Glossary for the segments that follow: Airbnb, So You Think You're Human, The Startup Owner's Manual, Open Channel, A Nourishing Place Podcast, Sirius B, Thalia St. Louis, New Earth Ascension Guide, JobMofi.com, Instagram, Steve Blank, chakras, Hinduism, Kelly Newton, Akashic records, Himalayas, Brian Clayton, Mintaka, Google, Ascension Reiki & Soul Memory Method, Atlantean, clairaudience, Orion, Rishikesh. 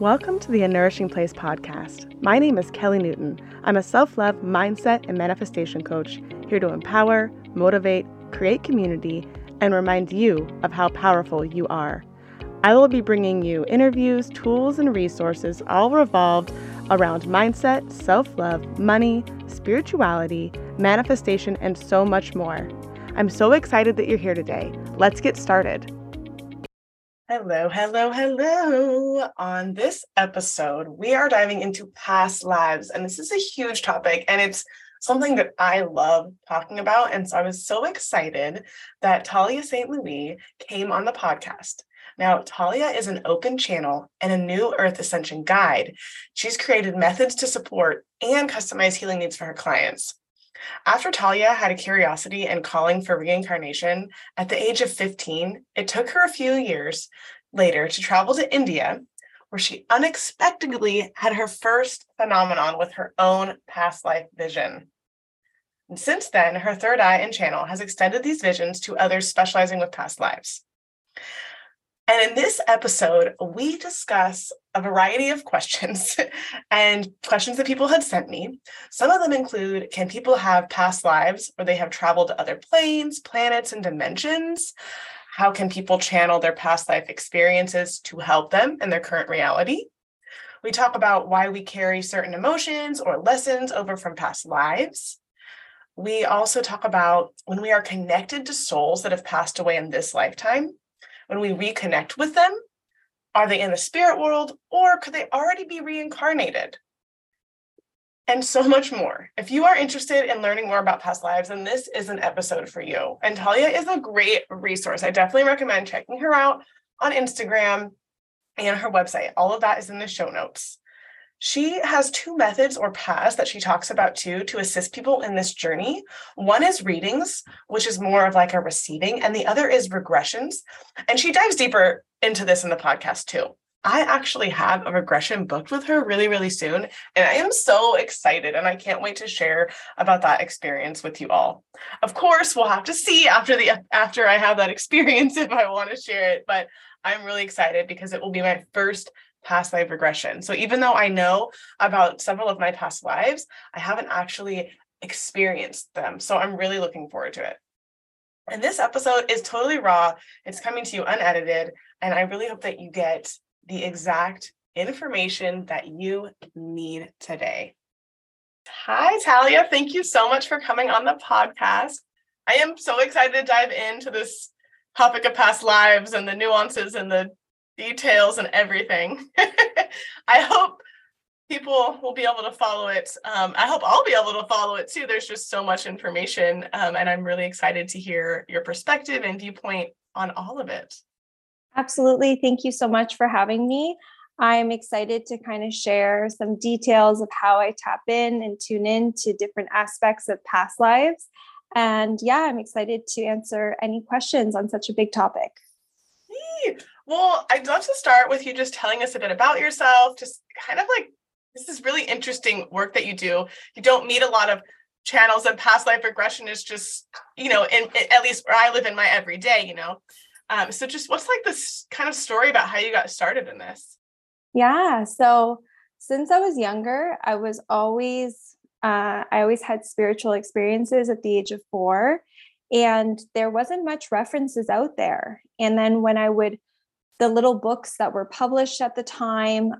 Welcome to the A Nourishing Place Podcast. My name is Kelly Newton. I'm a self-love, mindset, and manifestation coach here to empower, motivate, create community, and remind you of how powerful you are. I will be bringing you interviews, tools, and resources all revolved around mindset, self-love, money, spirituality, manifestation, and so much more. I'm so excited that you're here today. Let's get started. Hello. On this episode, we are diving into past lives, and this is a huge topic, and it's something that I love talking about. And so I was so excited that Thalia St. Louis came on the podcast. Now, Thalia is an Open Channel and a New Earth Ascension Guide. She's created methods to support and customize healing needs for her clients. After Thalia had a curiosity and calling for reincarnation at the age of 15, it took her a few years later to travel to India, where she unexpectedly had her first phenomenon with her own past life vision. And since then, her third eye and channel has extended these visions to others specializing with past lives. And in this episode, we discuss a variety of questions and questions that people had sent me. Some of them include, can people have past lives where they have traveled to other planes, planets, and dimensions? How can people channel their past life experiences to help them in their current reality? We talk about why we carry certain emotions or lessons over from past lives. We also talk about when we are connected to souls that have passed away in this lifetime. When we reconnect with them, are they in the spirit world, or could they already be reincarnated? And so much more. If you are interested in learning more about past lives, then this is an episode for you. And Thalia is a great resource. I definitely recommend checking her out on Instagram and her website. All of that is in the show notes. She has two methods or paths that she talks about too to assist people in this journey. One is readings, which is more of like a receiving, and the other is regressions. And she dives deeper into this in the podcast too. I actually have a regression booked with her really, really soon, and I am so excited, and I can't wait to share about that experience with you all. Of course, we'll have to see after I have that experience if I want to share it, but I'm really excited because it will be my first past life regression. So even though I know about several of my past lives, I haven't actually experienced them. So I'm really looking forward to it. And this episode is totally raw. It's coming to you unedited. And I really hope that you get the exact information that you need today. Hi, Thalia. Thank you so much for coming on the podcast. I am so excited to dive into this topic of past lives and the nuances and the details and everything. I hope people will be able to follow it. I hope I'll be able to follow it too. There's just so much information, and I'm really excited to hear your perspective and viewpoint on all of it. Absolutely. Thank you so much for having me. I'm excited to kind of share some details of how I tap in and tune in to different aspects of past lives. And yeah, I'm excited to answer any questions on such a big topic. Well, I'd love to start with you just telling us a bit about yourself, just kind of like, this is really interesting work that you do. You don't meet a lot of channels, and past life regression is just, you know, in at least where I live in my everyday, you know. So just what's like this kind of story about how you got started in this? Yeah. So since I was younger, I was always, I always had spiritual experiences at the age of 4, and there wasn't much references out there. And then when I would, the little books that were published at the time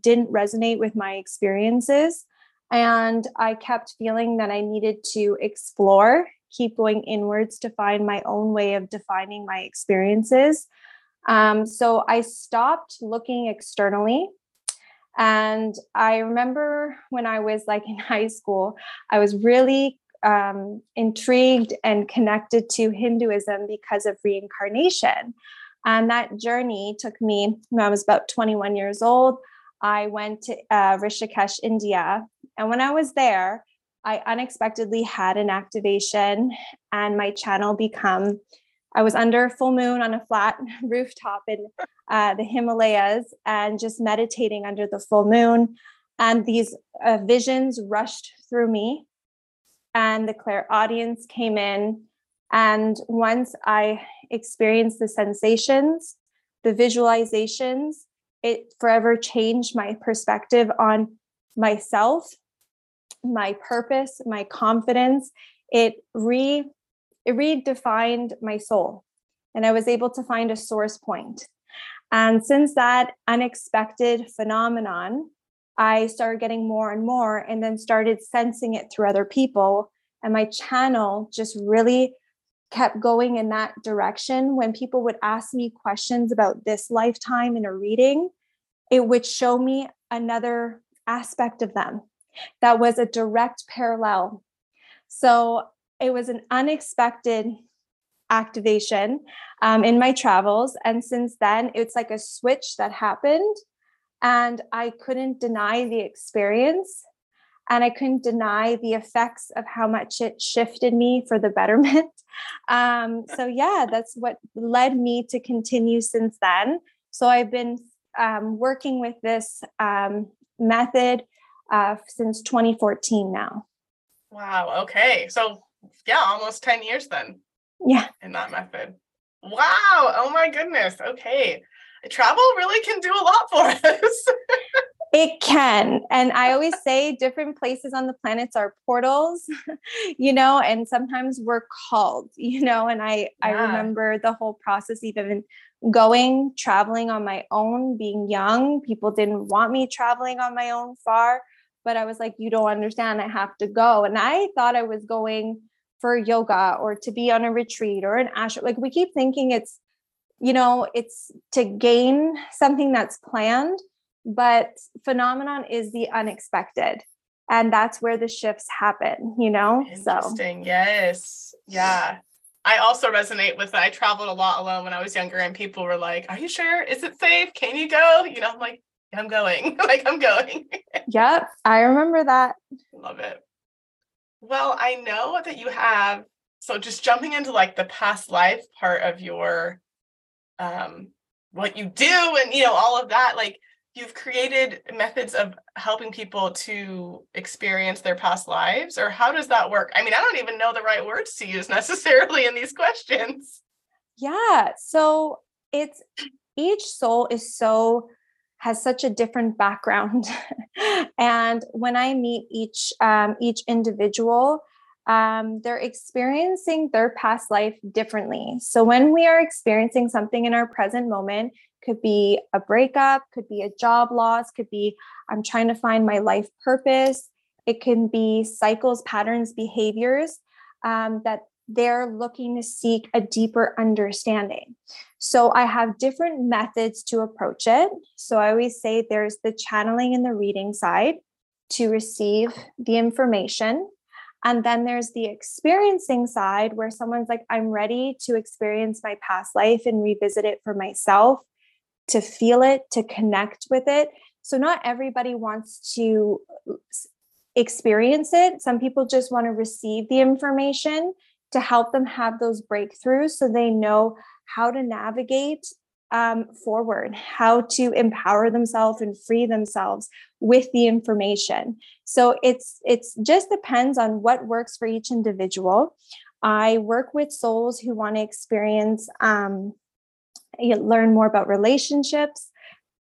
didn't resonate with my experiences. And I kept feeling that I needed to explore, keep going inwards to find my own way of defining my experiences. So I stopped looking externally. And I remember when I was like in high school, I was really intrigued and connected to Hinduism because of reincarnation. And that journey took me when I was about 21 years old. I went to Rishikesh, India. And when I was there, I unexpectedly had an activation and my channel become, I was under a full moon on a flat rooftop in the Himalayas and just meditating under the full moon. And these visions rushed through me and the clairaudience came in. And once I experienced the sensations, the visualizations, it forever changed my perspective on myself, my purpose, my confidence. It redefined my soul, and I was able to find a source point. And since that unexpected phenomenon, I started getting more and more, and then started sensing it through other people. And my channel just really kept going in that direction. When people would ask me questions about this lifetime in a reading, it would show me another aspect of them that was a direct parallel. So it was an unexpected activation in my travels. And since then, it's like a switch that happened, and I couldn't deny the experience, and I couldn't deny the effects of how much it shifted me for the betterment. So that's what led me to continue since then. So I've been working with this method since 2014 now. Wow. Okay. So yeah, almost 10 years then. Yeah. In that method. Wow. Oh my goodness. Okay. Travel really can do a lot for us. It can. And I always say different places on the planet are portals, and sometimes we're called, and I remember the whole process, even going, traveling on my own, being young. People didn't want me traveling on my own far, but I was like, you don't understand. I have to go. And I thought I was going for yoga or to be on a retreat or an ashram. Like, we keep thinking it's to gain something that's planned. But phenomenon is the unexpected, and that's where the shifts happen, Interesting. So. Yes. Yeah. I also resonate with that. I traveled a lot alone when I was younger, and people were like, are you sure? Is it safe? Can you go? I'm like, I'm going. Yep. I remember that. Love it. Well, I know that you have, so just jumping into like the past life part of your, what you do and, all of that, like, you've created methods of helping people to experience their past lives, or how does that work? I mean, I don't even know the right words to use necessarily in these questions. Yeah. So it's each soul has such a different background. And when I meet each individual, they're experiencing their past life differently. So when we are experiencing something in our present moment, could be a breakup, could be a job loss, could be I'm trying to find my life purpose. It can be cycles, patterns, behaviors that they're looking to seek a deeper understanding. So I have different methods to approach it. So I always say there's the channeling and the reading side to receive the information. And then there's the experiencing side where someone's like, I'm ready to experience my past life and revisit it for myself, to feel it, to connect with it. So not everybody wants to experience it. Some people just want to receive the information to help them have those breakthroughs so they know how to navigate forward, how to empower themselves and free themselves with the information. So it's just depends on what works for each individual. I work with souls who want to experience, you learn more about relationships,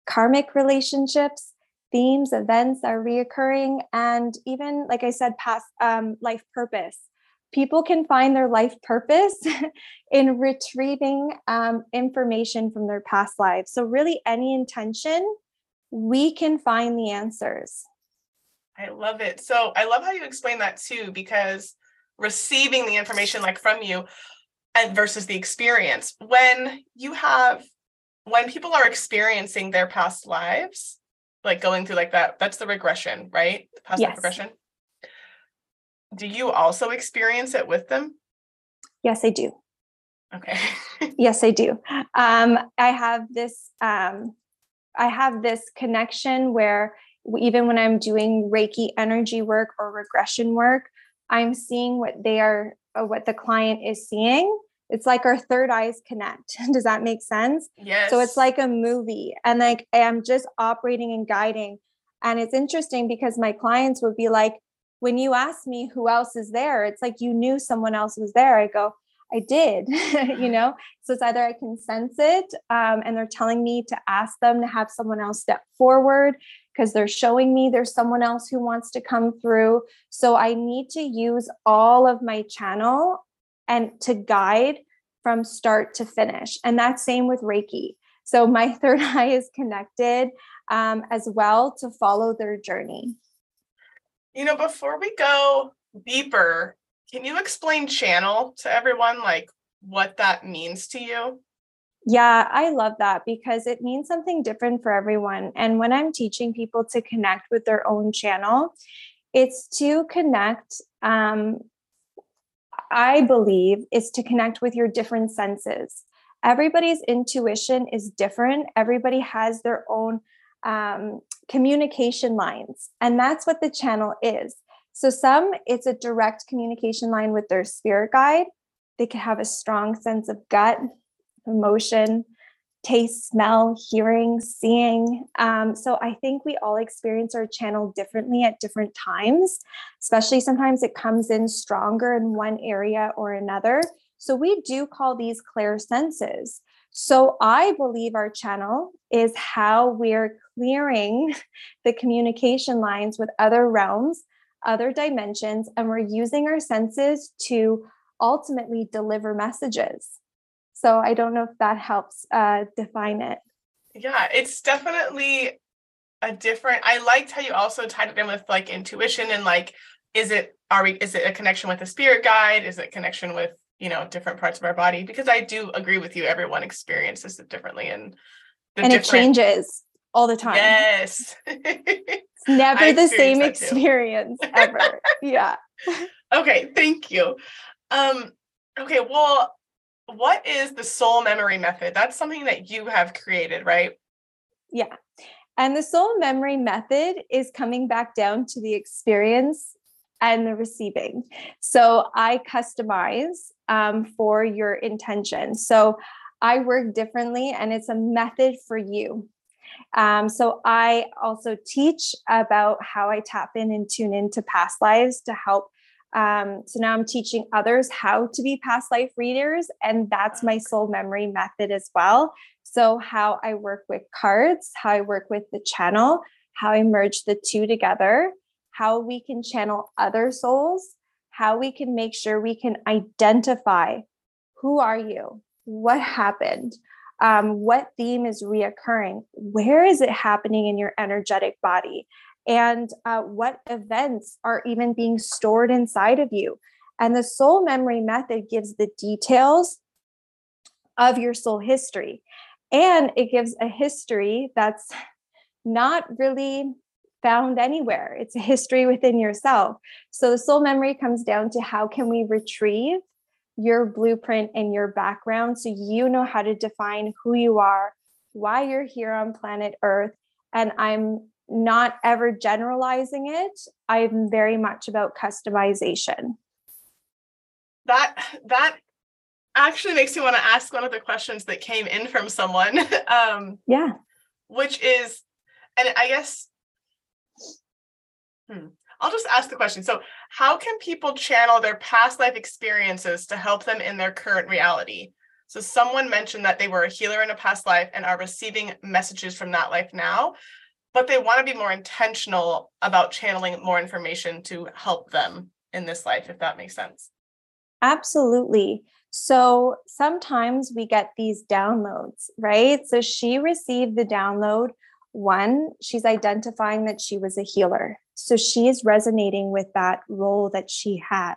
karmic relationships, themes, events that are reoccurring, and even, like I said, past life purpose. People can find their life purpose in retrieving information from their past lives. So really, any intention, we can find the answers. I love it. So I love how you explain that too, because receiving the information like from you and versus the experience. When people are experiencing their past lives, like going through like that, that's the regression, right? The past life regression. Do you also experience it with them? Yes, I do. Okay. Yes, I do. I have this connection where even when I'm doing Reiki energy work or regression work, I'm seeing what the client is seeing. It's like our third eyes connect. Does that make sense? Yes. So it's like a movie, and like I'm just operating and guiding. And it's interesting because my clients would be like, when you ask me who else is there, it's like you knew someone else was there. I go, I did, you know, so it's either I can sense it and they're telling me to ask them to have someone else step forward because they're showing me there's someone else who wants to come through. So I need to use all of my channel and to guide from start to finish. And that's same with Reiki. So my third eye is connected as well to follow their journey. You know, before we go deeper, can you explain channel to everyone, like what that means to you? Yeah, I love that because it means something different for everyone. And when I'm teaching people to connect with their own channel, it's to connect, I believe, is to connect with your different senses. Everybody's intuition is different. Everybody has their own communication lines. And that's what the channel is. So some, it's a direct communication line with their spirit guide. They can have a strong sense of gut, emotion, taste, smell, hearing, seeing. So I think we all experience our channel differently at different times, especially sometimes it comes in stronger in one area or another. So we do call these clair senses. So I believe our channel is how we're clearing the communication lines with other realms, other dimensions, and we're using our senses to ultimately deliver messages. So I don't know if that helps define it. Yeah, it's definitely a different, I liked how you also tied it in with like intuition and like, is it a connection with the spirit guide? Is it connection with, you know, different parts of our body? Because I do agree with you, everyone experiences it differently and it changes all the time. Yes. It's never the same experience ever. Yeah. Okay. Thank you. Okay. Well, what is the soul memory method? That's something that you have created, right? Yeah. And the soul memory method is coming back down to the experience and the receiving. So I customize for your intention. So I work differently and it's a method for you. So I also teach about how I tap in and tune into past lives to help. So now I'm teaching others how to be past life readers, and that's my soul memory method as well. So how I work with cards, how I work with the channel, how I merge the two together, how we can channel other souls, how we can make sure we can identify who are you, what happened, what theme is reoccurring, where is it happening in your energetic body, and what events are even being stored inside of you. And the soul memory method gives the details of your soul history, and it gives a history that's not really found anywhere. It's a history within yourself. So the soul memory comes down to how can we retrieve your blueprint and your background so you know how to define who you are, why you're here on planet Earth. And I'm not ever generalizing it. I'm very much about customization. That actually makes me want to ask one of the questions that came in from someone. Yeah. Which is, and I guess, I'll just ask the question. So how can people channel their past life experiences to help them in their current reality? So someone mentioned that they were a healer in a past life and are receiving messages from that life now, but they want to be more intentional about channeling more information to help them in this life, if that makes sense. Absolutely. So sometimes we get these downloads, right? So she received the download. One, she's identifying that she was a healer. So she is resonating with that role that she had.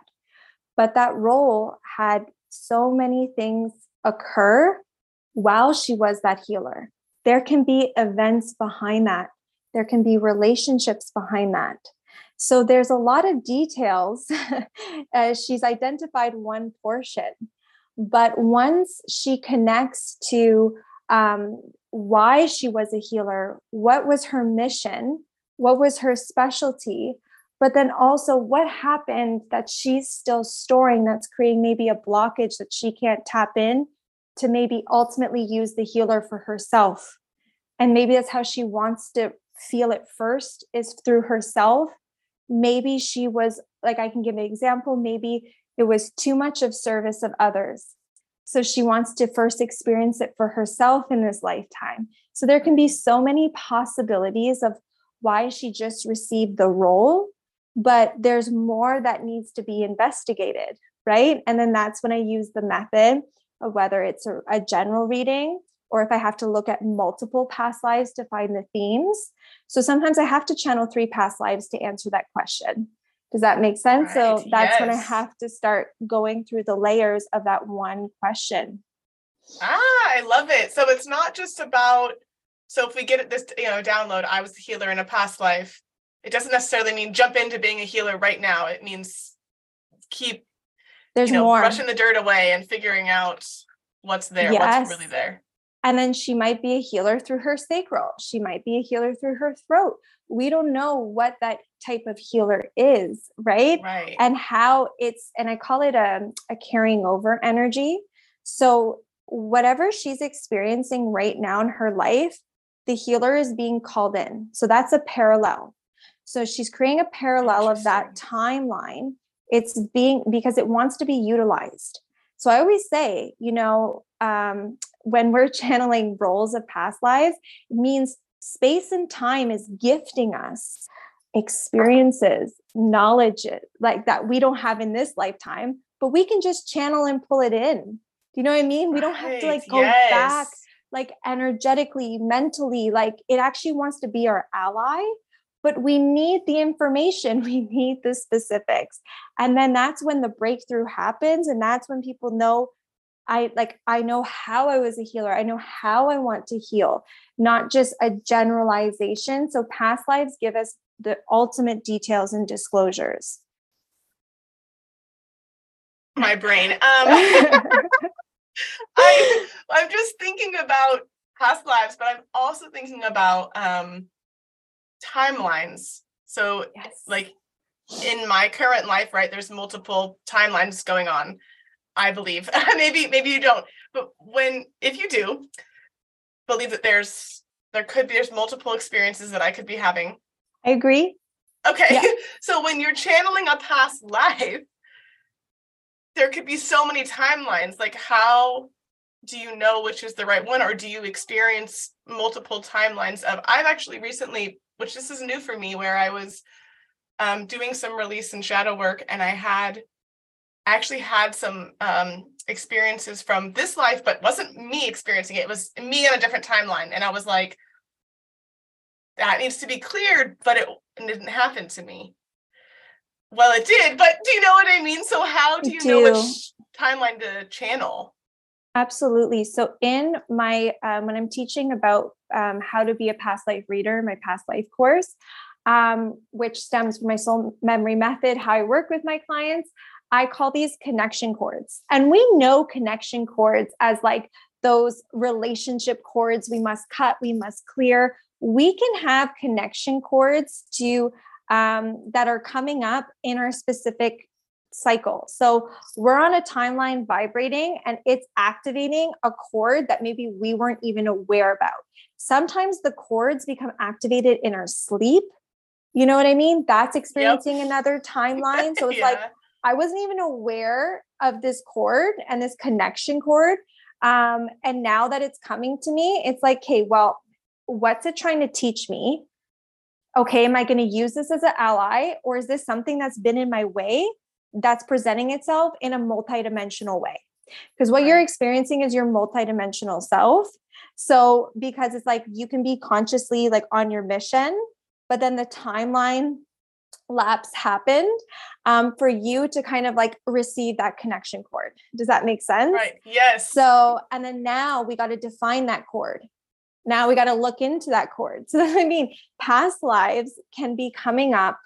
But that role had so many things occur while she was that healer. There can be events behind that. There can be relationships behind that. So there's a lot of details. She's identified one portion. But once she connects to why she was a healer, what was her mission, what was her specialty, but then also what happened that she's still storing that's creating maybe a blockage that she can't tap in to maybe ultimately use the healer for herself. And maybe that's how she wants to feel it first, is through herself. Maybe she was, like, I can give an example, maybe It was too much of service of others. So she wants to first experience it for herself in this lifetime. So there can be so many possibilities of why she just received the role, but there's more that needs to be investigated, right? And then that's when I use the method of whether it's a general reading or if I have to look at multiple past lives to find the themes. So sometimes I have to channel 3 past lives to answer that question. Does that make sense? Right. So that's when I have to start going through the layers of that one question. I love it. So it's not just about, so if we get this, download, I was a healer in a past life. It doesn't necessarily mean jump into being a healer right now. It means keep, more brushing the dirt away and figuring out what's there, what's really there. And then she might be a healer through her sacral. She might be a healer through her throat. We don't know what that type of healer is, right? And how it's, and I call it a carrying over energy. So whatever she's experiencing right now in her life, the healer is being called in. So that's a parallel. So she's creating a parallel of that timeline. It's being, because it wants to be utilized. So I always say, when we're channeling roles of past lives, it means space and time is gifting us experiences, knowledge, like that we don't have in this lifetime, but we can just channel and pull it in. Do you know what I mean? We don't have to go back, energetically, mentally, it actually wants to be our ally, but we need the information. We need the specifics. And then that's when the breakthrough happens. And that's when people know, I know how I was a healer. I know how I want to heal, not just a generalization. So past lives give us the ultimate details and disclosures. My brain. I'm just thinking about past lives, but I'm also thinking about timelines. So in my current life, right, there's multiple timelines going on. I believe maybe you don't, but if you do believe that there's multiple experiences that I could be having. I agree. Okay. Yeah. So when you're channeling a past life, there could be so many timelines. How do you know which is the right one? Or do you experience multiple timelines of, I've actually recently, which this is new for me, where I was doing some release and shadow work, and I actually had some experiences from this life, but wasn't me experiencing it. It was me in a different timeline. And I was like, that needs to be cleared, but it didn't happen to me. Well, it did, but do you know what I mean? So how do you know which timeline to channel? Absolutely. So in my, when I'm teaching about how to be a past life reader, my past life course, which stems from my soul memory method, how I work with my clients, I call these connection cords. And we know connection cords as those relationship cords we must cut, we must clear. We can have connection cords to that are coming up in our specific cycle. So we're on a timeline vibrating, and it's activating a cord that maybe we weren't even aware about. Sometimes the cords become activated in our sleep. You know what I mean? That's experiencing another timeline. So it's I wasn't even aware of this cord and this connection cord. And now that it's coming to me, it's hey, well, what's it trying to teach me? Okay. Am I going to use this as an ally, or is this something that's been in my way that's presenting itself in a multidimensional way? Because what you're experiencing is your multidimensional self. So because it's you can be consciously on your mission, but then the timeline lapse happened for you to kind of receive that connection cord. Does that make sense? Right. Yes. So, and then now we got to define that cord. Now we got to look into that cord. So I mean, past lives can be coming up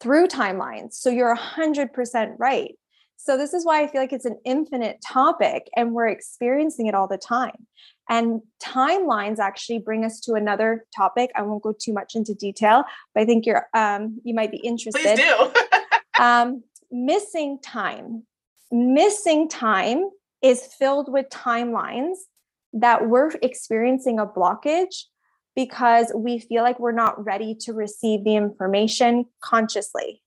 through timelines. So you're 100% right. So this is why I feel it's an infinite topic, and we're experiencing it all the time. And timelines actually bring us to another topic. I won't go too much into detail, but I think you're you might be interested. Please do. Missing time. Missing time is filled with timelines that we're experiencing a blockage because we feel we're not ready to receive the information consciously.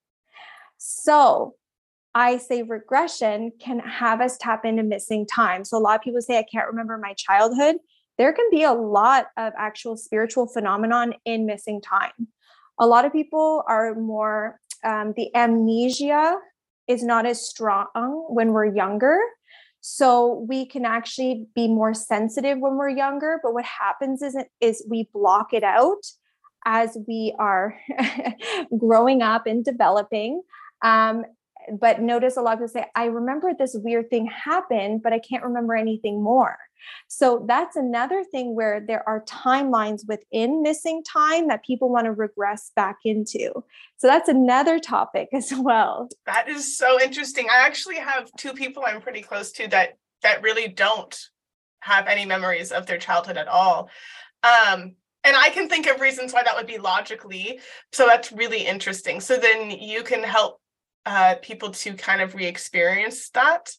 So I say regression can have us tap into missing time. So a lot of people say, I can't remember my childhood. There can be a lot of actual spiritual phenomenon in missing time. A lot of people are more, the amnesia is not as strong when we're younger. So we can actually be more sensitive when we're younger, but what happens is we block it out as we are growing up and developing. But notice a lot of people say, I remember this weird thing happened, but I can't remember anything more. So that's another thing where there are timelines within missing time that people want to regress back into. So that's another topic as well. That is so interesting. I actually have two people I'm pretty close to that really don't have any memories of their childhood at all. And I can think of reasons why that would be logically. So that's really interesting. So then you can help people to kind of re-experience that?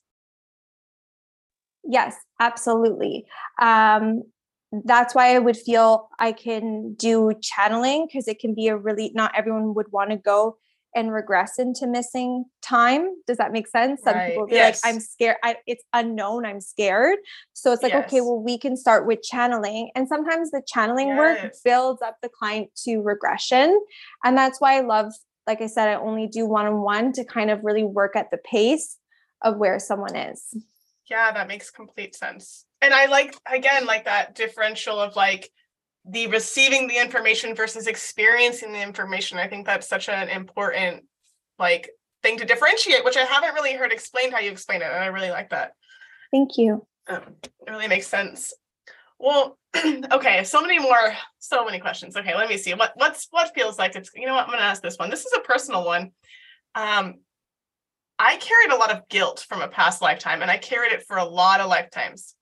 Yes, absolutely. That's why I would feel I can do channeling, because it can be a really, not everyone would want to go and regress into missing time. Does that make sense? Some right. people be yes. like, I'm scared. It's unknown. I'm scared. So it's like, yes. okay, well, we can start with channeling. And sometimes the channeling yes. work builds up the client to regression. And that's why I love, like I said, I only do one-on-one to kind of really work at the pace of where someone is. Yeah, that makes complete sense. And I like, again, like that differential of like the receiving the information versus experiencing the information. I think that's such an important like thing to differentiate, which I haven't really heard explained how you explain it. And I really like that. Thank you. It really makes sense. Well, okay, so many questions. Okay, let me see. What feels like it's, you know what, I'm going to ask this one. This is a personal one. I carried a lot of guilt from a past lifetime, and I carried it for a lot of lifetimes.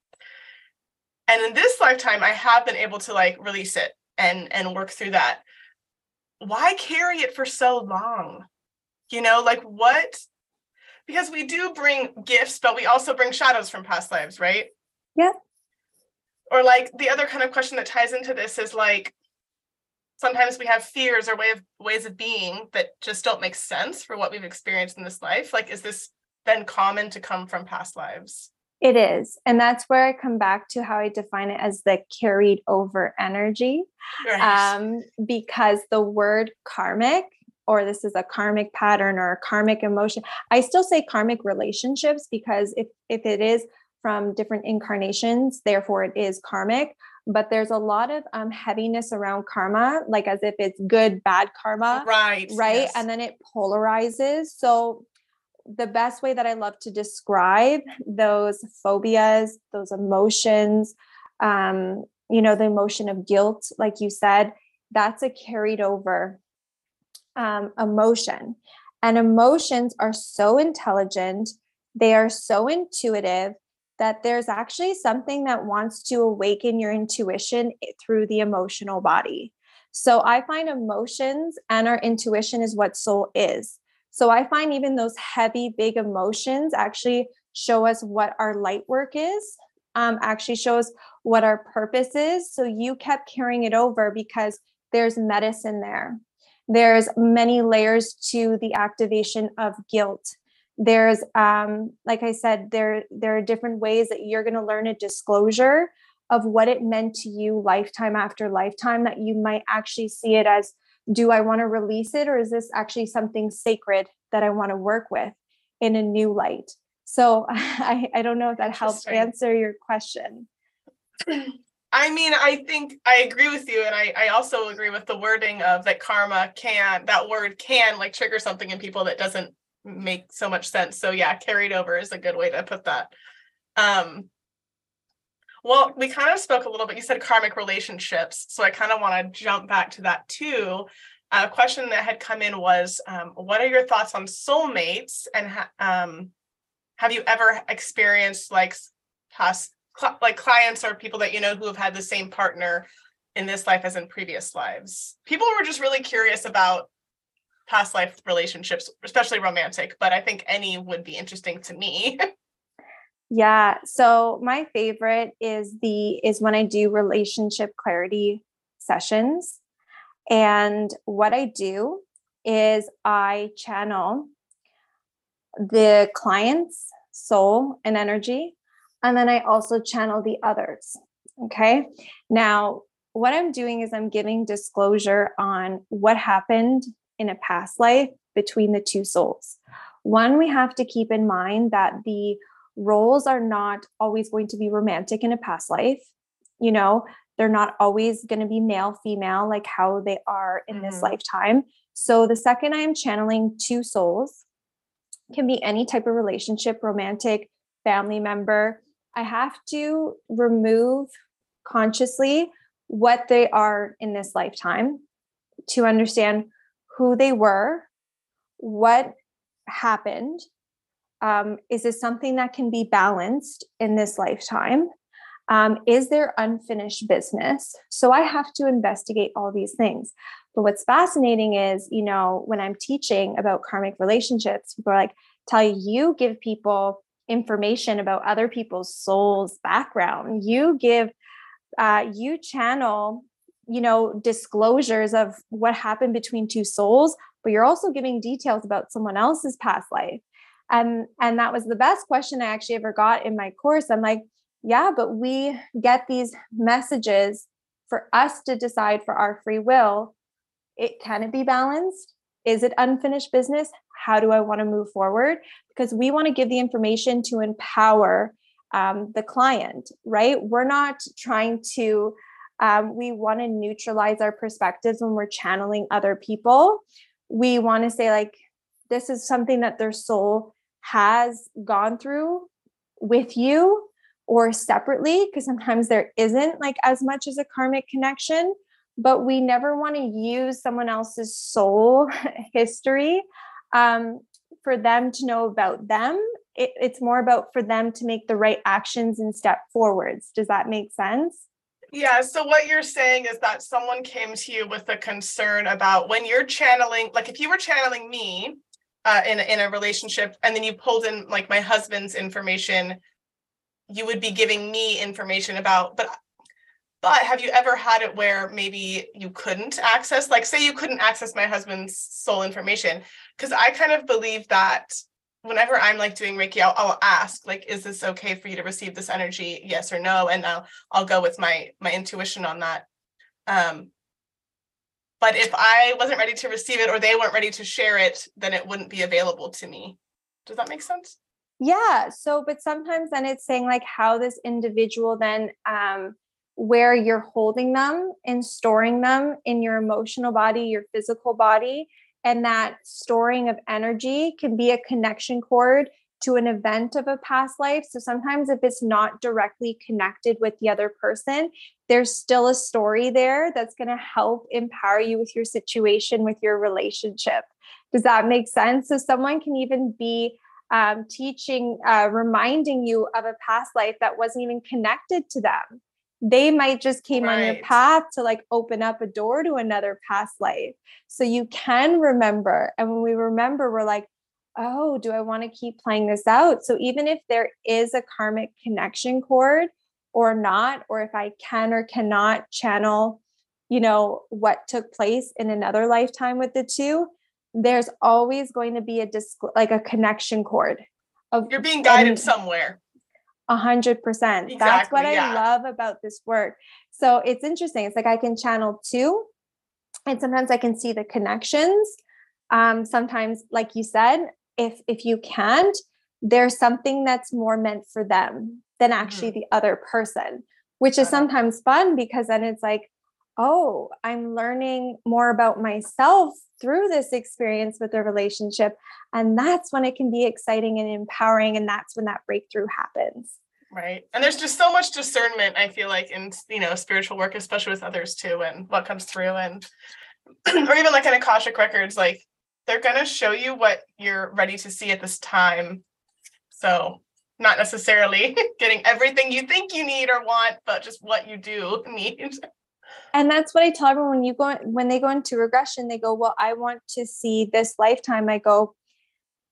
And in this lifetime, I have been able to like release it and work through that. Why carry it for so long? You know, like what? Because we do bring gifts, but we also bring shadows from past lives, right? Yeah. Or like the other kind of question that ties into this is like, sometimes we have fears or ways of being that just don't make sense for what we've experienced in this life. Like, is this then common to come from past lives? It is. And that's where I come back to how I define it as the carried over energy. Right. Because the word karmic, or this is a karmic pattern or a karmic emotion. I still say karmic relationships, because if it is from different incarnations, therefore it is karmic, but there's a lot of heaviness around karma, like as if it's good, bad karma, right? Yes. And then it polarizes. So the best way that I love to describe those phobias, those emotions, you know, the emotion of guilt, like you said, that's a carried over emotion. And emotions are so intelligent. They are so intuitive that there's actually something that wants to awaken your intuition through the emotional body. So I find emotions and our intuition is what soul is. So I find even those heavy, big emotions actually show us what our light work is, actually shows what our purpose is. So you kept carrying it over because there's medicine there. There's many layers to the activation of guilt. There's, like I said, there are different ways that you're going to learn a disclosure of what it meant to you lifetime after lifetime, that you might actually see it as, do I want to release it? Or is this actually something sacred that I want to work with in a new light? So I don't know if that helps answer your question. I mean, I think I agree with you. And I also agree with the wording of that karma can, that word can like trigger something in people that doesn't make so much sense. So yeah, carried over is a good way to put that. Well, we kind of spoke a little bit, you said karmic relationships. So I kind of want to jump back to that too. A question that had come in was, what are your thoughts on soulmates? And have you ever experienced like past, like clients or people that you know who have had the same partner in this life as in previous lives? People were just really curious about past life relationships, especially romantic, but I think any would be interesting to me. Yeah. So my favorite is when I do relationship clarity sessions. And what I do is I channel the client's soul and energy. And then I also channel the others. Okay. Now, what I'm doing is I'm giving disclosure on what happened in a past life between the two souls. One, we have to keep in mind that the roles are not always going to be romantic in a past life. You know, they're not always going to be male, female, like how they are in this lifetime. So the second I am channeling two souls, can be any type of relationship, romantic, family member. I have to remove consciously what they are in this lifetime to understand who they were, what happened. Is this something that can be balanced in this lifetime? Is there unfinished business? So I have to investigate all these things. But what's fascinating is, you know, when I'm teaching about karmic relationships, people are like, Thalia, you give people information about other people's souls background. You give, you channel, you know, disclosures of what happened between two souls, but you're also giving details about someone else's past life. And that was the best question I actually ever got in my course. I'm like, yeah, but we get these messages for us to decide for our free will. Can it be balanced? Is it unfinished business? How do I want to move forward? Because we want to give the information to empower the client, right? We're not trying to, we want to neutralize our perspectives when we're channeling other people. We want to say like, this is something that their soul has gone through with you or separately, because sometimes there isn't like as much as a karmic connection, but we never want to use someone else's soul history for them to know about them. It's more about for them to make the right actions and step forwards. Does that make sense? Yeah. So what you're saying is that someone came to you with a concern about when you're channeling, like if you were channeling me in a relationship and then you pulled in like my husband's information, you would be giving me information about, but have you ever had it where maybe you couldn't access, like say you couldn't access my husband's soul information? Because I kind of believe that whenever I'm like doing Reiki, I'll ask like, is this okay for you to receive this energy? Yes or no. And I'll go with my intuition on that. But if I wasn't ready to receive it or they weren't ready to share it, then it wouldn't be available to me. Does that make sense? Yeah. So, but sometimes then it's saying like how this individual then, where you're holding them and storing them in your emotional body, your physical body, and that storing of energy can be a connection cord to an event of a past life. So sometimes if it's not directly connected with the other person, there's still a story there that's going to help empower you with your situation, with your relationship. Does that make sense? So someone can even be teaching, reminding you of a past life that wasn't even connected to them. They might just came right on your path to like open up a door to another past life. So you can remember. And when we remember, we're like, oh, do I want to keep playing this out? So even if there is a karmic connection cord or not, or if I can or cannot channel, you know, what took place in another lifetime with the two, there's always going to be a like a connection cord. You're being guided somewhere. 100%. Exactly, that's what I love about this work. So it's interesting. It's like I can channel two, and sometimes I can see the connections. Sometimes, like you said, if you can't, there's something that's more meant for them than actually the other person, which is sometimes fun because then it's like, oh, I'm learning more about myself through this experience with a relationship. And that's when it can be exciting and empowering. And that's when that breakthrough happens. Right. And there's just so much discernment, I feel like, in, you know, spiritual work, especially with others too, and what comes through, and or even like in Akashic records, like they're going to show you what you're ready to see at this time. So not necessarily getting everything you think you need or want, but just what you do need. And that's what I tell everyone when they go into regression, they go, well, I want to see this lifetime. I go,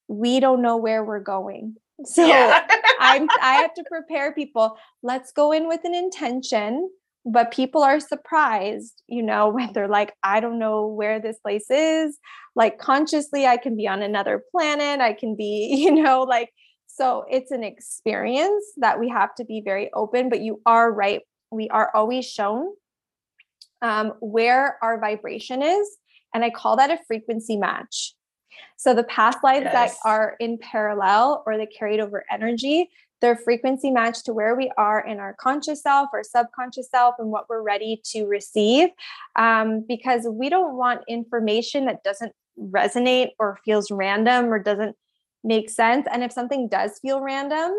we don't know where we're going. So I have to prepare people. Let's go in with an intention. But people are surprised, you know, when they're like, I don't know where this place is. Like consciously, I can be on another planet. I can be, you know, like, so it's an experience that we have to be very open, but you are right. We are always shown where our vibration is. And I call that a frequency match. So the past lives that are in parallel or the carried over energy, their frequency match to where we are in our conscious self or subconscious self and what we're ready to receive, because we don't want information that doesn't resonate or feels random or doesn't make sense. And if something does feel random,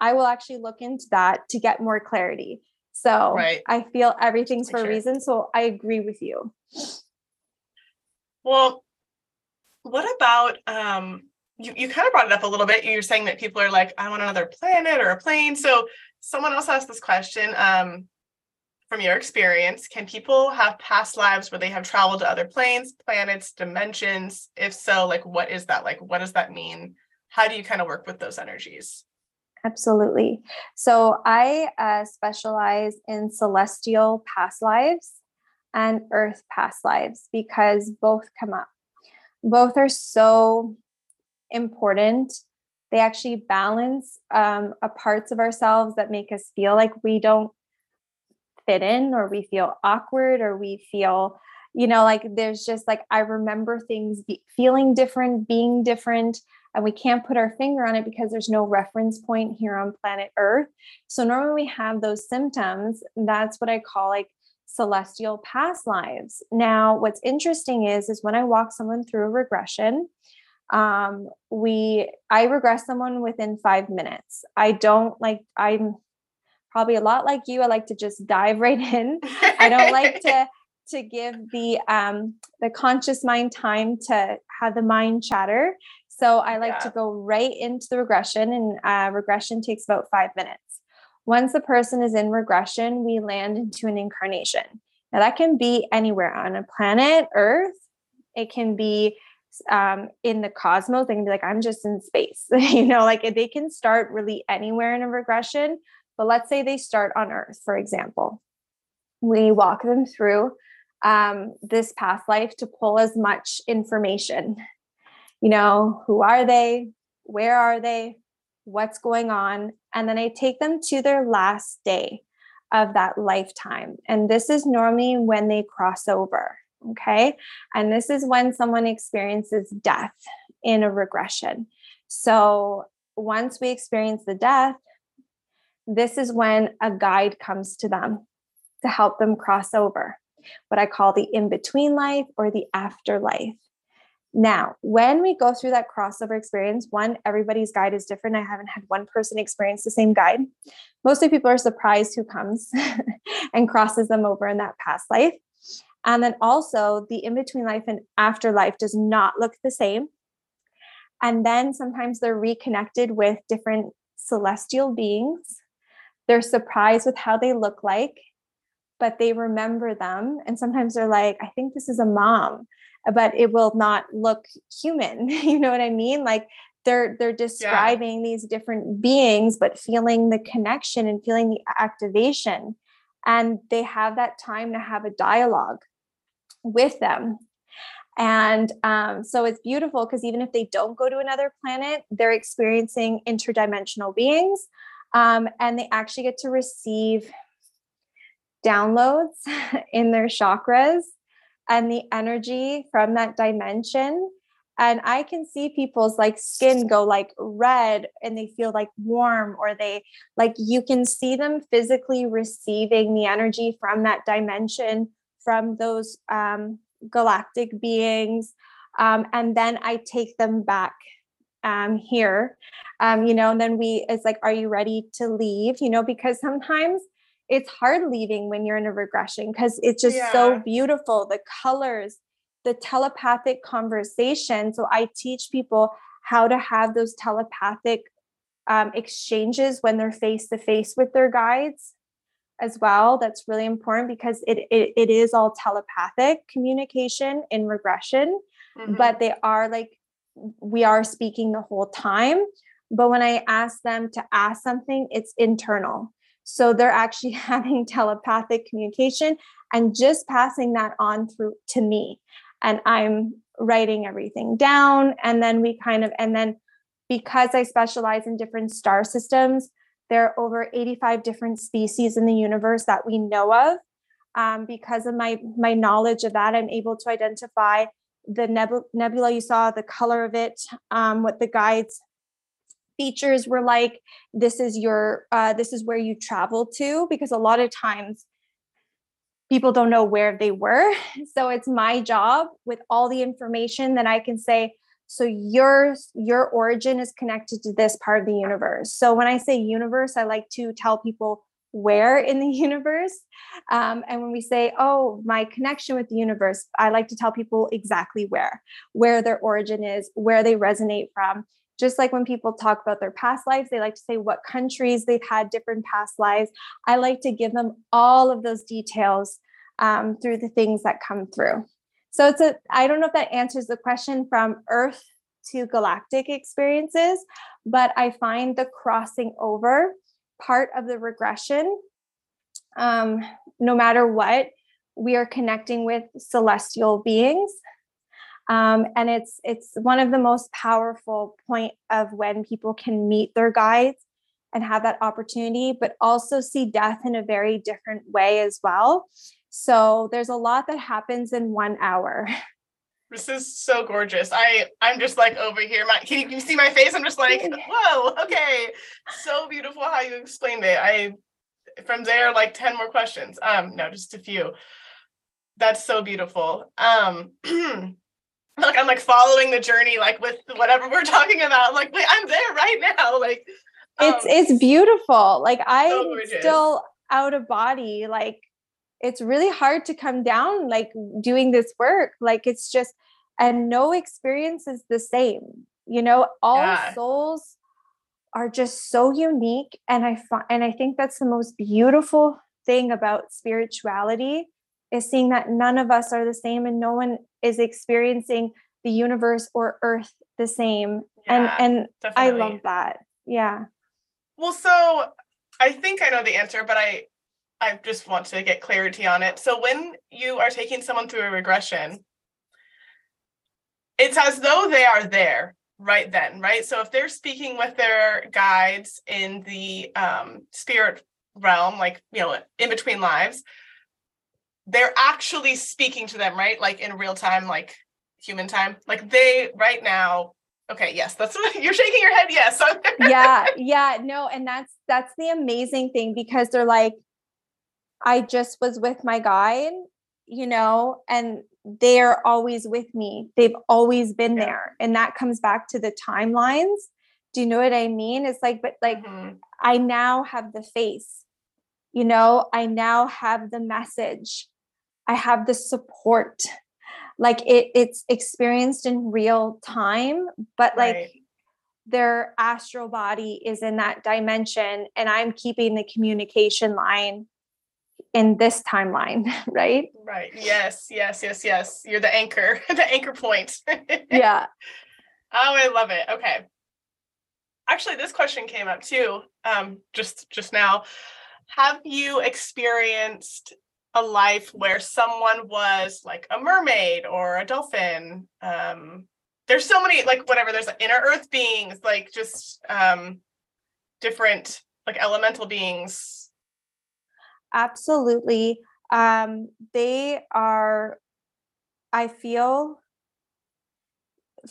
I will actually look into that to get more clarity. So right. I feel everything's for a reason. So I agree with you. Well, what about, You kind of brought it up a little bit. You're saying that people are like, I'm on another planet or a plane. So someone else asked this question, from your experience, can people have past lives where they have traveled to other planes, planets, dimensions? If so, like, what is that? Like, what does that mean? How do you kind of work with those energies? Absolutely. So I specialize in celestial past lives and earth past lives because both come up. Both are so important. They actually balance a parts of ourselves that make us feel like we don't fit in or we feel awkward or we feel, you know, like there's just like, I remember things feeling different, being different, and we can't put our finger on it because there's no reference point here on planet Earth. So normally we have those symptoms. That's what I call like celestial past lives. Now, what's interesting is when I walk someone through a regression, I regress someone within 5 minutes. I'm probably a lot like you. I like to just dive right in. I don't like to give the conscious mind time to have the mind chatter. So I like to go right into the regression, and regression takes about 5 minutes. Once the person is in regression, we land into an incarnation. Now that can be anywhere on a planet Earth. It can be in the cosmos. They can be like, I'm just in space, you know, like they can start really anywhere in a regression, but let's say they start on Earth, for example. We walk them through this past life to pull as much information, you know, who are they? Where are they? What's going on? And then I take them to their last day of that lifetime. And this is normally when they cross over. Okay. And this is when someone experiences death in a regression. So once we experience the death, this is when a guide comes to them to help them cross over, what I call the in-between life or the afterlife. Now, when we go through that crossover experience, one, everybody's guide is different. I haven't had one person experience the same guide. Mostly people are surprised who comes and crosses them over in that past life. And then also the in-between life and afterlife does not look the same. And then sometimes they're reconnected with different celestial beings. They're surprised with how they look like, but they remember them. And sometimes they're like, I think this is a mom, but it will not look human. You know what I mean? Like they're describing these different beings, but feeling the connection and feeling the activation. And they have that time to have a dialogue with them. And so it's beautiful because even if they don't go to another planet, they're experiencing interdimensional beings. And they actually get to receive downloads in their chakras and the energy from that dimension. And I can see people's like skin go like red and they feel like warm, or they like, you can see them physically receiving the energy from that dimension, from those galactic beings. And then I take them back here, you know, and then it's like, are you ready to leave? You know, because sometimes it's hard leaving when you're in a regression because it's just so beautiful. The colors, the telepathic conversation. So I teach people how to have those telepathic exchanges when they're face to face with their guides as well. That's really important because it is all telepathic communication in regression, but they are like, we are speaking the whole time. But when I ask them to ask something, it's internal. So they're actually having telepathic communication and just passing that on through to me. And I'm writing everything down. And then because I specialize in different star systems, there are over 85 different species in the universe that we know of. Because of my knowledge of that, I'm able to identify the nebula you saw, the color of it, what the guides features were like. This is where you travel to, because a lot of times people don't know where they were. So it's my job with all the information that I can say, so your origin is connected to this part of the universe. So when I say universe, I like to tell people where in the universe. And when we say, oh, my connection with the universe, I like to tell people exactly where their origin is, where they resonate from. Just like when people talk about their past lives, they like to say what countries they've had different past lives. I like to give them all of those details through the things that come through. So I don't know if that answers the question from Earth to galactic experiences, but I find the crossing over part of the regression, no matter what, we are connecting with celestial beings. And it's one of the most powerful point of when people can meet their guides and have that opportunity, but also see death in a very different way as well. So there's a lot that happens in 1 hour. This is so gorgeous. I'm just like over here. Can you see my face? I'm just like, whoa, okay. So beautiful how you explained it. From there, like 10 more questions. No, just a few. That's so beautiful. Look, I'm like following the journey, like with whatever we're talking about. I'm like, wait, I'm there right now. Like, it's beautiful. Like I'm so still out of body. Like it's really hard to come down, like doing this work. Like it's just, and no experience is the same. You know, all souls are just so unique. And I think that's the most beautiful thing about spirituality, is seeing that none of us are the same and no one is experiencing the universe or Earth the same. Yeah, and definitely. I love that. Yeah. Well, so I think I know the answer, but I just want to get clarity on it. So when you are taking someone through a regression, it's as though they are there right then, right? So if they're speaking with their guides in the spirit realm, like, you know, in between lives, they're actually speaking to them, right? Like in real time, like human time, like they right now. Okay. Yes. That's what you're shaking your head. Yes. Yeah. Yeah. No. And that's the amazing thing, because they're like, I just was with my guide, you know, and they're always with me. They've always been there. And that comes back to the timelines. Do you know what I mean? It's like, but like, I now have the face, you know, I now have the message. I have the support. Like it's experienced in real time, but like their astral body is in that dimension and I'm keeping the communication line in this timeline, right? Right. Yes. You're the anchor, the anchor point. Yeah. Oh, I love it. Okay. Actually, this question came up too, just now. Have you experienced a life where someone was like a mermaid or a dolphin? There's so many, like whatever, there's like inner earth beings, like just different like elemental beings. Absolutely. They are, I feel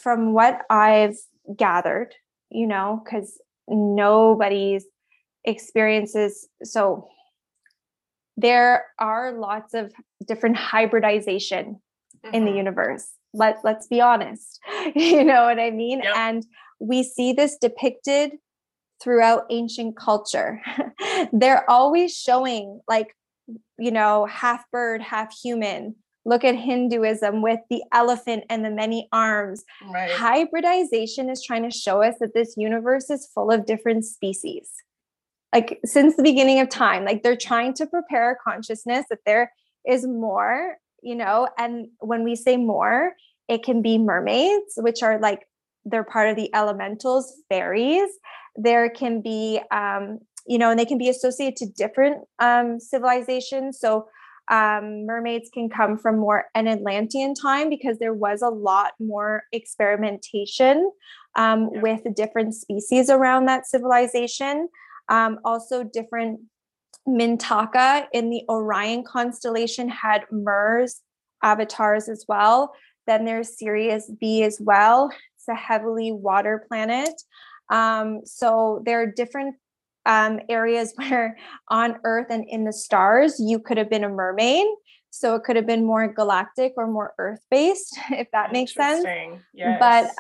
from what I've gathered, you know, because nobody's experiences. So there are lots of different hybridization in the universe. Let's be honest. You know what I mean? Yep. And we see this depicted throughout ancient culture. They're always showing like, you know, half bird, half human. Look at Hinduism with the elephant and the many arms. Right. Hybridization is trying to show us that this universe is full of different species. Like since the beginning of time, like they're trying to prepare consciousness that there is more, you know, and when we say more, it can be mermaids, which are like, they're part of the elementals, fairies. There can be you know, and they can be associated to different civilizations. So mermaids can come from more an Atlantean time because there was a lot more experimentation with different species around that civilization. Also different Mintaka in the Orion constellation had MERS avatars as well. Then there's Sirius B as well. It's a heavily water planet. So there are different areas where on Earth and in the stars, you could have been a mermaid. So it could have been more galactic or more Earth-based, if that makes sense. Yes. But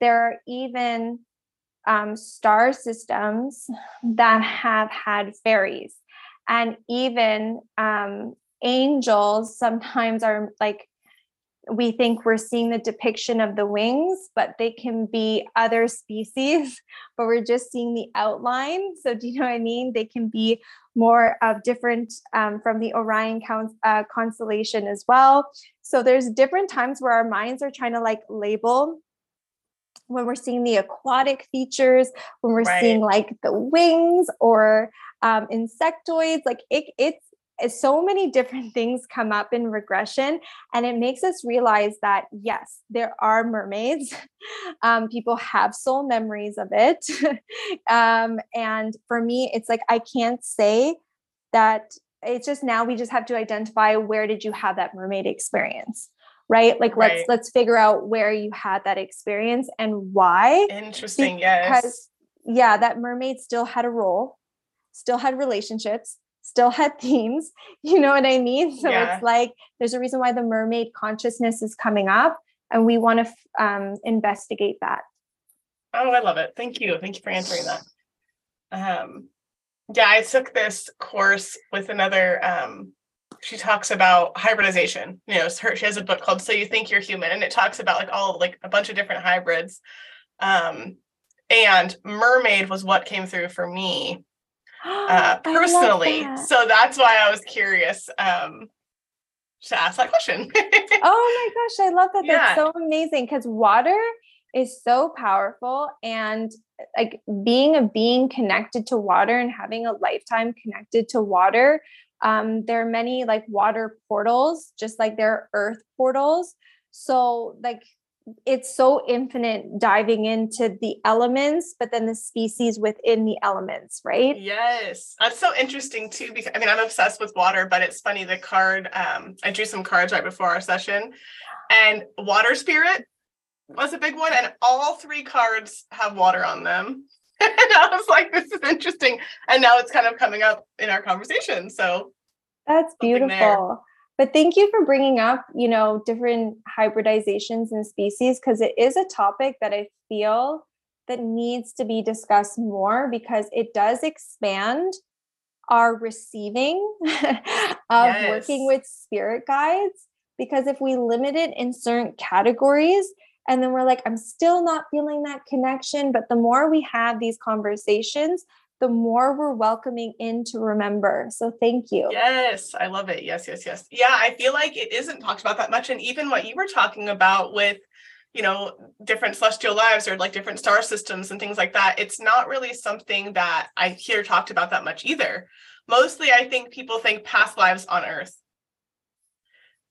there are even star systems that have had fairies, and even angels sometimes are like, we think we're seeing the depiction of the wings, but they can be other species, but we're just seeing the outline. So do you know what I mean? They can be more of different from the Orion constellation as well. So there's different times where our minds are trying to like label when we're seeing the aquatic features, when we're seeing like the wings or insectoids, like it's so many different things come up in regression, and it makes us realize that, yes, there are mermaids. People have soul memories of it. And for me, it's like, I can't say that. It's just now we just have to identify, where did you have that mermaid experience? Right? Like, let's figure out where you had that experience and why. Interesting. Because, that mermaid still had a role, still had relationships, still had themes, you know what I mean? So it's like, there's a reason why the mermaid consciousness is coming up, and we want to investigate that. Oh, I love it. Thank you. Thank you for answering that. I took this course with another, she talks about hybridization, you know, she has a book called So You Think You're Human. And it talks about like all, like a bunch of different hybrids. And mermaid was what came through for me. Personally. That. So that's why I was curious to ask that question. Oh my gosh, I love that. That's so amazing, because water is so powerful, and like being a being connected to water and having a lifetime connected to water. There are many like water portals, just like there are earth portals. So like it's so infinite, diving into the elements, but then the species within the elements, right? Yes. That's so interesting too, because I mean, I'm obsessed with water, but it's funny, the card, I drew some cards right before our session, and water spirit was a big one. And all three cards have water on them. And I was like, this is interesting. And now it's kind of coming up in our conversation. So that's beautiful. But thank you for bringing up, you know, different hybridizations and species, because it is a topic that I feel that needs to be discussed more, because it does expand our receiving of working with spirit guides. Because if we limit it in certain categories, and then we're like, I'm still not feeling that connection. But the more we have these conversations, the more we're welcoming in to remember. So thank you. Yes, I love it. Yes. Yeah, I feel like it isn't talked about that much. And even what you were talking about with, you know, different celestial lives or like different star systems and things like that, it's not really something that I hear talked about that much either. Mostly, I think people think past lives on Earth.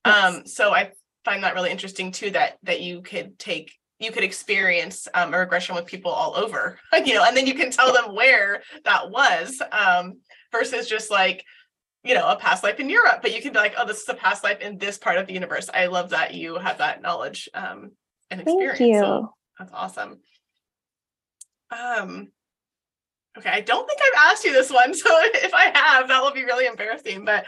Yes. So I find that really interesting too, that you could experience a regression with people all over, you know, and then you can tell them where that was, versus just like, you know, a past life in Europe, but you can be like, oh, this is a past life in this part of the universe. I love that you have that knowledge, and experience. Thank you. So that's awesome. Okay. I don't think I've asked you this one. So if I have, that will be really embarrassing, but,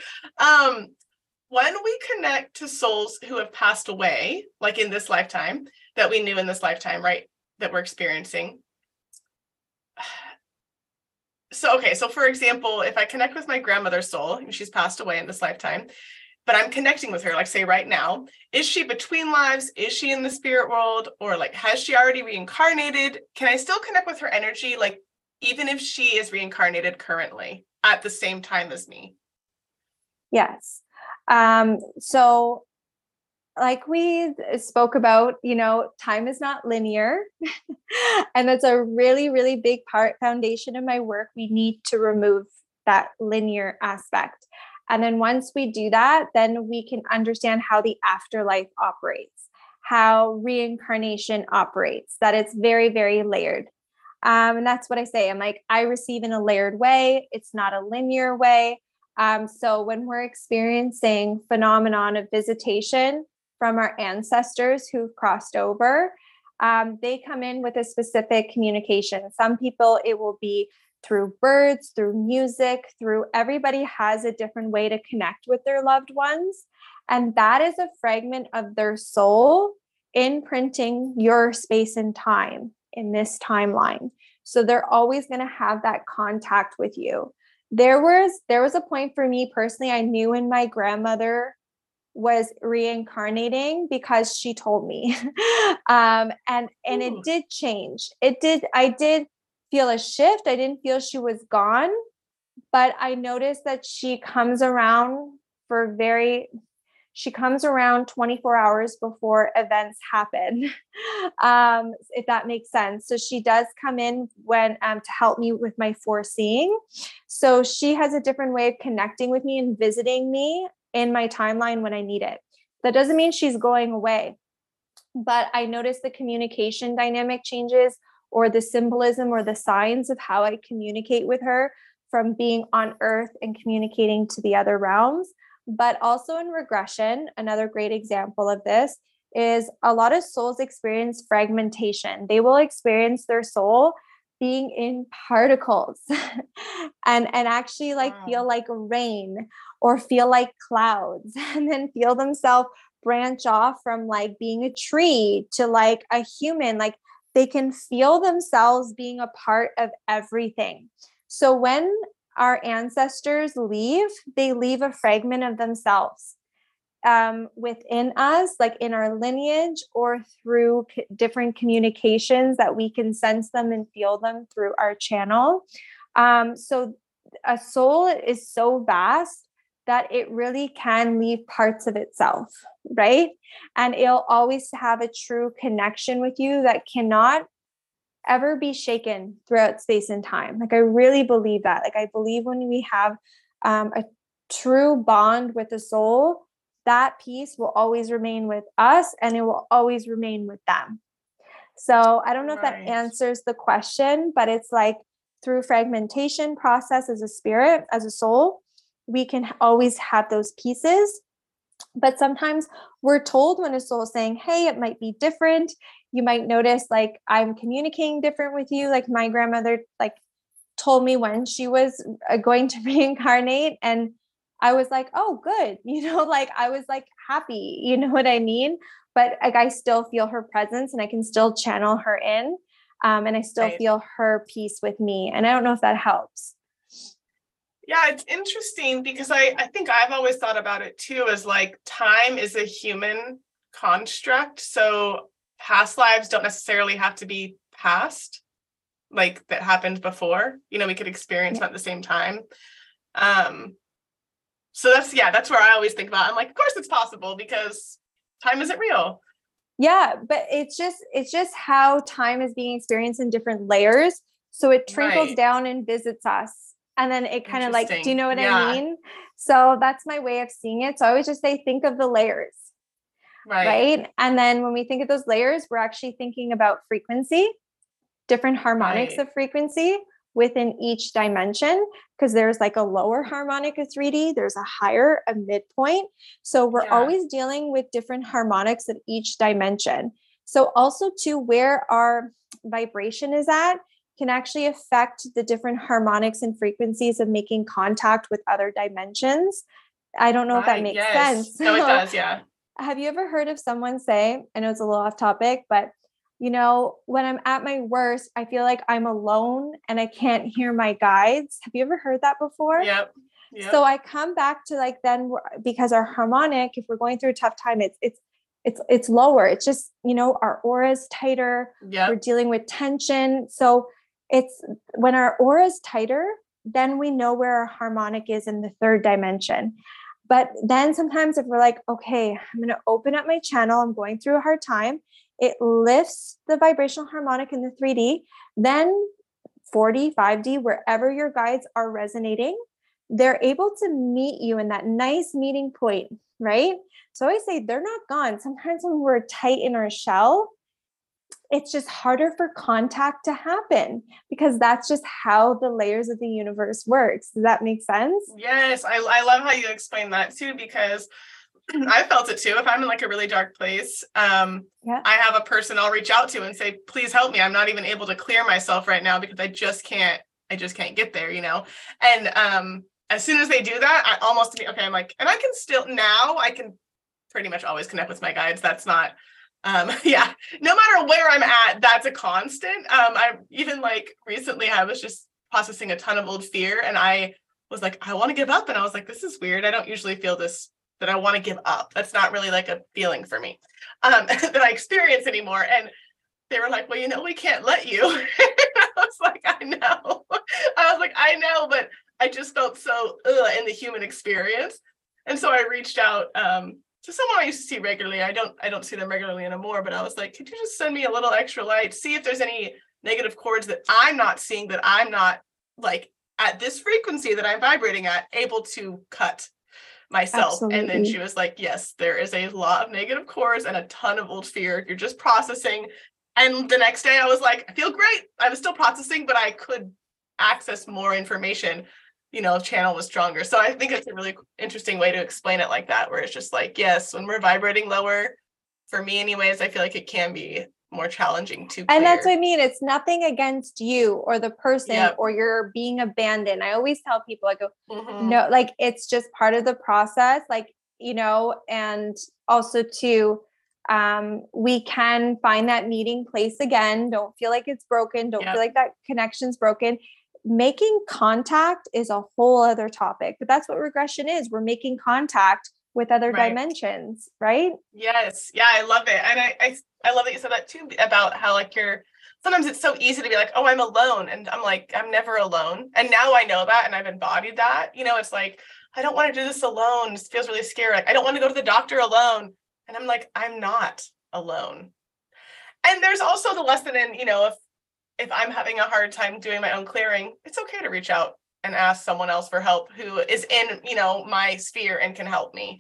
when we connect to souls who have passed away, like in this lifetime, that we knew in this lifetime, right, that we're experiencing. So for example, if I connect with my grandmother's soul, and she's passed away in this lifetime, but I'm connecting with her, like say right now, is she between lives? Is she in the spirit world? Or like, has she already reincarnated? Can I still connect with her energy? Like, even if she is reincarnated currently at the same time as me? Yes. So like we spoke about, you know, time is not linear. And that's a really, really big foundation in my work. We need to remove that linear aspect. And then once we do that, then we can understand how the afterlife operates, how reincarnation operates, that it's very, very layered. And that's what I say. I'm like, I receive in a layered way. It's not a linear way. So when we're experiencing phenomenon of visitation from our ancestors who've crossed over, they come in with a specific communication. Some people, it will be through birds, through music, through everybody has a different way to connect with their loved ones. And that is a fragment of their soul imprinting your space and time in this timeline. So they're always going to have that contact with you. There was a point for me personally, I knew when my grandmother was reincarnating because she told me, and it did change. I did feel a shift. I didn't feel she was gone, but I noticed that she comes around 24 hours before events happen, if that makes sense. So she does come in when to help me with my foreseeing. So she has a different way of connecting with me and visiting me in my timeline when I need it. That doesn't mean she's going away, but I noticed the communication dynamic changes or the symbolism or the signs of how I communicate with her from being on Earth and communicating to the other realms. But also in regression, another great example of this is a lot of souls experience fragmentation. They will experience their soul being in particles and actually like feel like rain or feel like clouds, and then feel themselves branch off from like being a tree to like a human. Like they can feel themselves being a part of everything. So when our ancestors leave, they leave a fragment of themselves within us, like in our lineage or through different communications that we can sense them and feel them through our channel. So a soul is so vast that it really can leave parts of itself, right? And it'll always have a true connection with you that cannot ever be shaken throughout space and time. Like I really believe that. Like I believe when we have a true bond with the soul, that piece will always remain with us and it will always remain with them. So I don't know if that answers the question, but it's like through fragmentation process as a spirit, as a soul, we can always have those pieces. But sometimes we're told when a soul is saying, hey, it might be different. You might notice like I'm communicating different with you. Like my grandmother like told me when she was going to reincarnate, and I was like, oh, good. You know, like I was like happy, you know what I mean? But like, I still feel her presence and I can still channel her in and I still feel her peace with me. And I don't know if that helps. Yeah, it's interesting because I think I've always thought about it too, as like time is a human construct. So past lives don't necessarily have to be past, like that happened before, you know, we could experience them at the same time. So that's where I always think about, I'm like, of course it's possible because time isn't real. Yeah, but it's just how time is being experienced in different layers. So it trickles down and visits us. And then it kind of like, do you know what I mean? So that's my way of seeing it. So I always just say, think of the layers, right? And then when we think of those layers, we're actually thinking about frequency, different harmonics of frequency within each dimension, because there's like a lower harmonic of 3D, there's a higher, a midpoint. So we're always dealing with different harmonics of each dimension. So also to where our vibration is at, can actually affect the different harmonics and frequencies of making contact with other dimensions. I don't know if that makes sense. No, it does. Yeah. Have you ever heard of someone say, I know it's a little off topic, but you know, when I'm at my worst, I feel like I'm alone and I can't hear my guides. Have you ever heard that before? Yep. So I come back to like, then because our harmonic, if we're going through a tough time, it's lower. It's just, you know, our aura is tighter. We're dealing with tension. So it's when our aura is tighter, then we know where our harmonic is in the third dimension. But then sometimes if we're like, okay, I'm going to open up my channel, I'm going through a hard time, it lifts the vibrational harmonic in the 3D, then 4D, 5D, wherever your guides are resonating, they're able to meet you in that nice meeting point, right? So I always say they're not gone. Sometimes when we're tight in our shell, it's just harder for contact to happen because that's just how the layers of the universe works. Does that make sense? Yes. I love how you explain that too, because I felt it too. If I'm in like a really dark place, I have a person I'll reach out to and say, please help me. I'm not even able to clear myself right now because I just can't get there, you know? And as soon as they do that, I almost, okay, I'm like, and I can still, now I can pretty much always connect with my guides. That's not, no matter where I'm at, that's a constant. I even like recently, I was just processing a ton of old fear and I was like, I want to give up. And I was like, this is weird. I don't usually feel this, that I want to give up. That's not really like a feeling for me that I experience anymore. And they were like, well, you know, we can't let you. I was like, I know. I was like, I know, but I just felt so in the human experience. And so I reached out to someone I used to see regularly. I don't see them regularly anymore, but I was like, could you just send me a little extra light? See if there's any negative cords that I'm not seeing, that I'm not like at this frequency that I'm vibrating at, able to cut myself. Absolutely. And then she was like, yes, there is a lot of negative cords and a ton of old fear. You're just processing. And the next day I was like, I feel great. I was still processing, but I could access more information, you know, channel was stronger. So I think it's a really interesting way to explain it like that, where it's just like, yes, when we're vibrating lower, for me anyways, I feel like it can be more challenging to clear. And that's what I mean. It's nothing against you or the person or you're being abandoned. I always tell people, I go, no, like it's just part of the process. Like, you know, and also too, we can find that meeting place again. Don't feel like it's broken. Don't feel like that connection's broken. Making contact is a whole other topic, but that's what regression is. We're making contact with other dimensions, right? Yes. Yeah. I love it. And I love that you said that too, about how like you're, sometimes it's so easy to be like, oh, I'm alone. And I'm like, I'm never alone. And now I know that. And I've embodied that, you know, it's like, I don't want to do this alone. It feels really scary. Like, I don't want to go to the doctor alone. And I'm like, I'm not alone. And there's also the lesson in, you know, if I'm having a hard time doing my own clearing, it's okay to reach out and ask someone else for help who is in, you know, my sphere and can help me.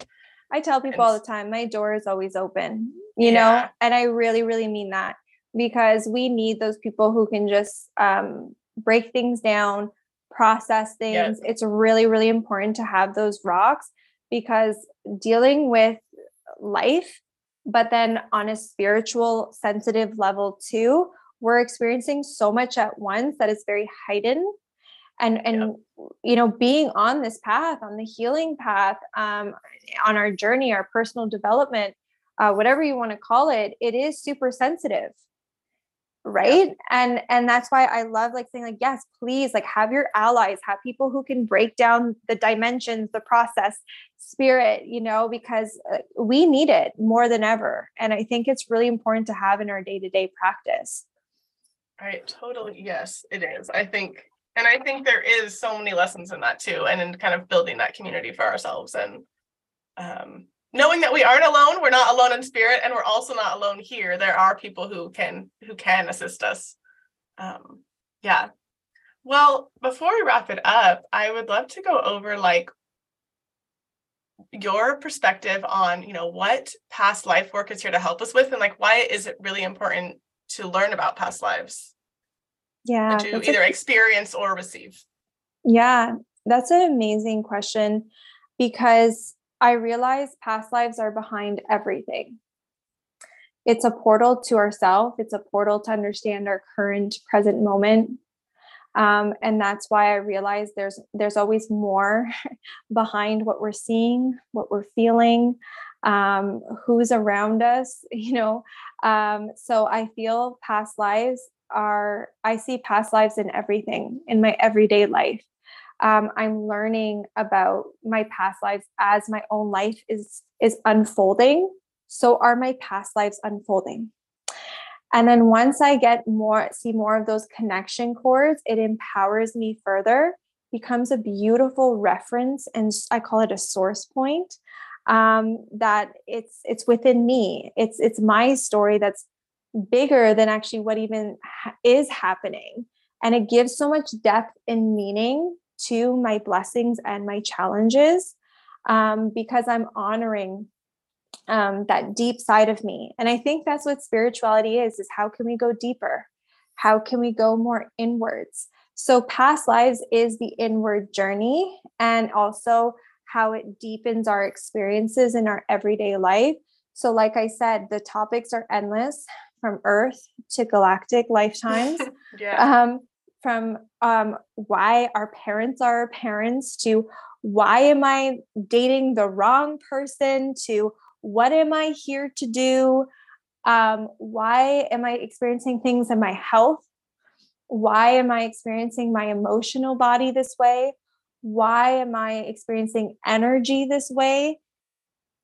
I tell people all the time, my door is always open, you know, and I really, really mean that, because we need those people who can just break things down, process things. Yes. It's really, really important to have those rocks, because dealing with life, but then on a spiritual, sensitive level too, we're experiencing so much at once that it's very heightened. And you know, being on this path, on the healing path, on our journey, our personal development, whatever you want to call it, it is super sensitive, right? Yeah. And that's why I love like saying like, yes, please, like have your allies, have people who can break down the dimensions, the process, spirit, you know, because we need it more than ever. And I think it's really important to have in our day-to-day practice. Right. Totally. Yes, it is. I think there is so many lessons in that too, and in kind of building that community for ourselves, and knowing that we aren't alone, we're not alone in spirit, and we're also not alone here. There are people who can assist us. Well, before we wrap it up, I would love to go over like your perspective on, you know, what past life work is here to help us with, and like why is it really important to learn about past lives? Yeah, to either experience or receive? Yeah, that's an amazing question, because I realize past lives are behind everything. It's a portal to ourselves. It's a portal to understand our current present moment. And that's why I realize there's always more behind what we're seeing, what we're feeling, who's around us, you know. So I feel past lives I see past lives in everything in my everyday life. I'm learning about my past lives as my own life is unfolding. So are my past lives unfolding? And then once I see more of those connection cords, it empowers me further becomes a beautiful reference, and I call it a source point, that it's within me. It's my story that's bigger than actually what even is happening. And it gives so much depth and meaning to my blessings and my challenges, because I'm honoring that deep side of me. And I think that's what spirituality is how can we go deeper? How can we go more inwards? So past lives is the inward journey, and also how it deepens our experiences in our everyday life. So like I said, the topics are endless, from Earth to galactic lifetimes, from why our parents are our parents, to why am I dating the wrong person, to what am I here to do? Why am I experiencing things in my health? Why am I experiencing my emotional body this way? Why am I experiencing energy this way?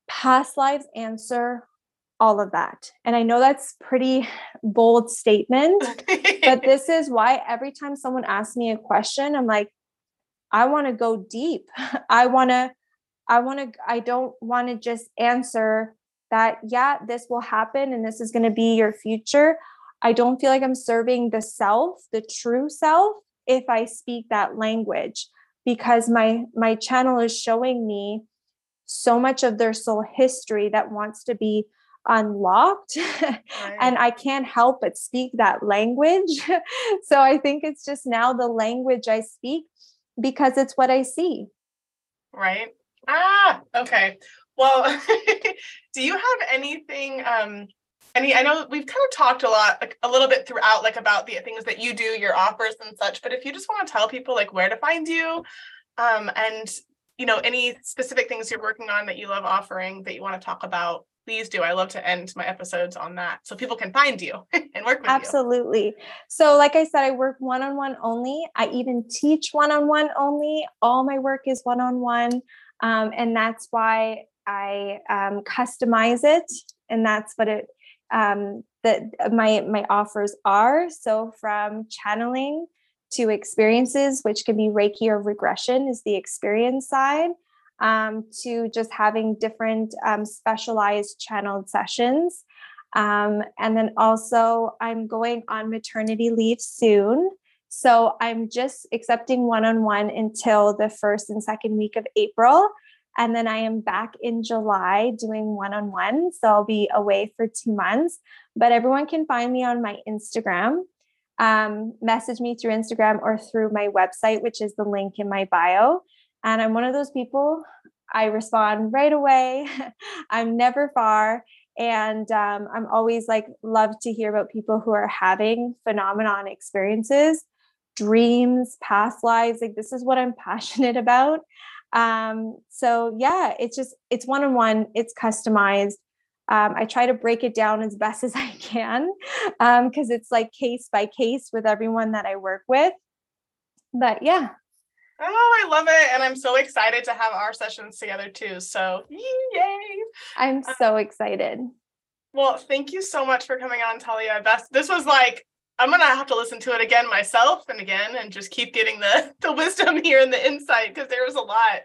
Past lives answer all of that. And I know that's pretty bold statement, but this is why every time someone asks me a question, I'm like, I want to go deep. I don't want to just answer that, yeah, this will happen and this is going to be your future. I don't feel like I'm serving the self, the true self, if I speak that language, because my channel is showing me so much of their soul history that wants to be unlocked. Right. And I can't help but speak that language. So I think it's just now the language I speak, because it's what I see. Right. Okay. Well, do you have anything, I know we've kind of talked a little bit throughout, like about the things that you do, your offers and such, but if you just want to tell people like where to find you, and you know, any specific things you're working on that you love offering that you want to talk about, please do. I love to end my episodes on that so people can find you and work with you. Absolutely. So like I said, I work one-on-one only. I even teach one-on-one only. All my work is one-on-one. And that's why I customize it. And that's what it, my offers are. So from channeling to experiences, which can be Reiki or regression is the experience side. To just having different specialized channeled sessions. And then also I'm going on maternity leave soon. So I'm just accepting one-on-one until the first and second week of April. And then I am back in July doing one-on-one. So I'll be away for 2 months, but everyone can find me on my Instagram, message me through Instagram or through my website, which is the link in my bio. And I'm one of those people, I respond right away. I'm never far. And I'm always like, love to hear about people who are having phenomenon experiences, dreams, past lives. Like this is what I'm passionate about. So yeah, it's one-on-one, it's customized. I try to break it down as best as I can, because it's like case by case with everyone that I work with. But yeah. Oh, I love it. And I'm so excited to have our sessions together too. So yay. I'm so excited. Well, thank you so much for coming on, Thalia. This was like, I'm going to have to listen to it again myself and again, and just keep getting the wisdom here and the insight, because there was a lot.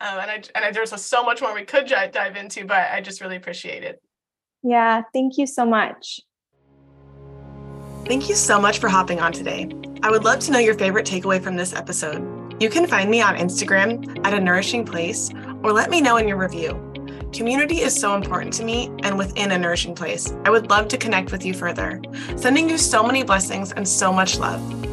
And there's so much more we could dive into, but I just really appreciate it. Yeah. Thank you so much. Thank you so much for hopping on today. I would love to know your favorite takeaway from this episode. You can find me on Instagram at A Nourishing Place, or let me know in your review. Community is so important to me, and within A Nourishing Place, I would love to connect with you further. Sending you so many blessings and so much love.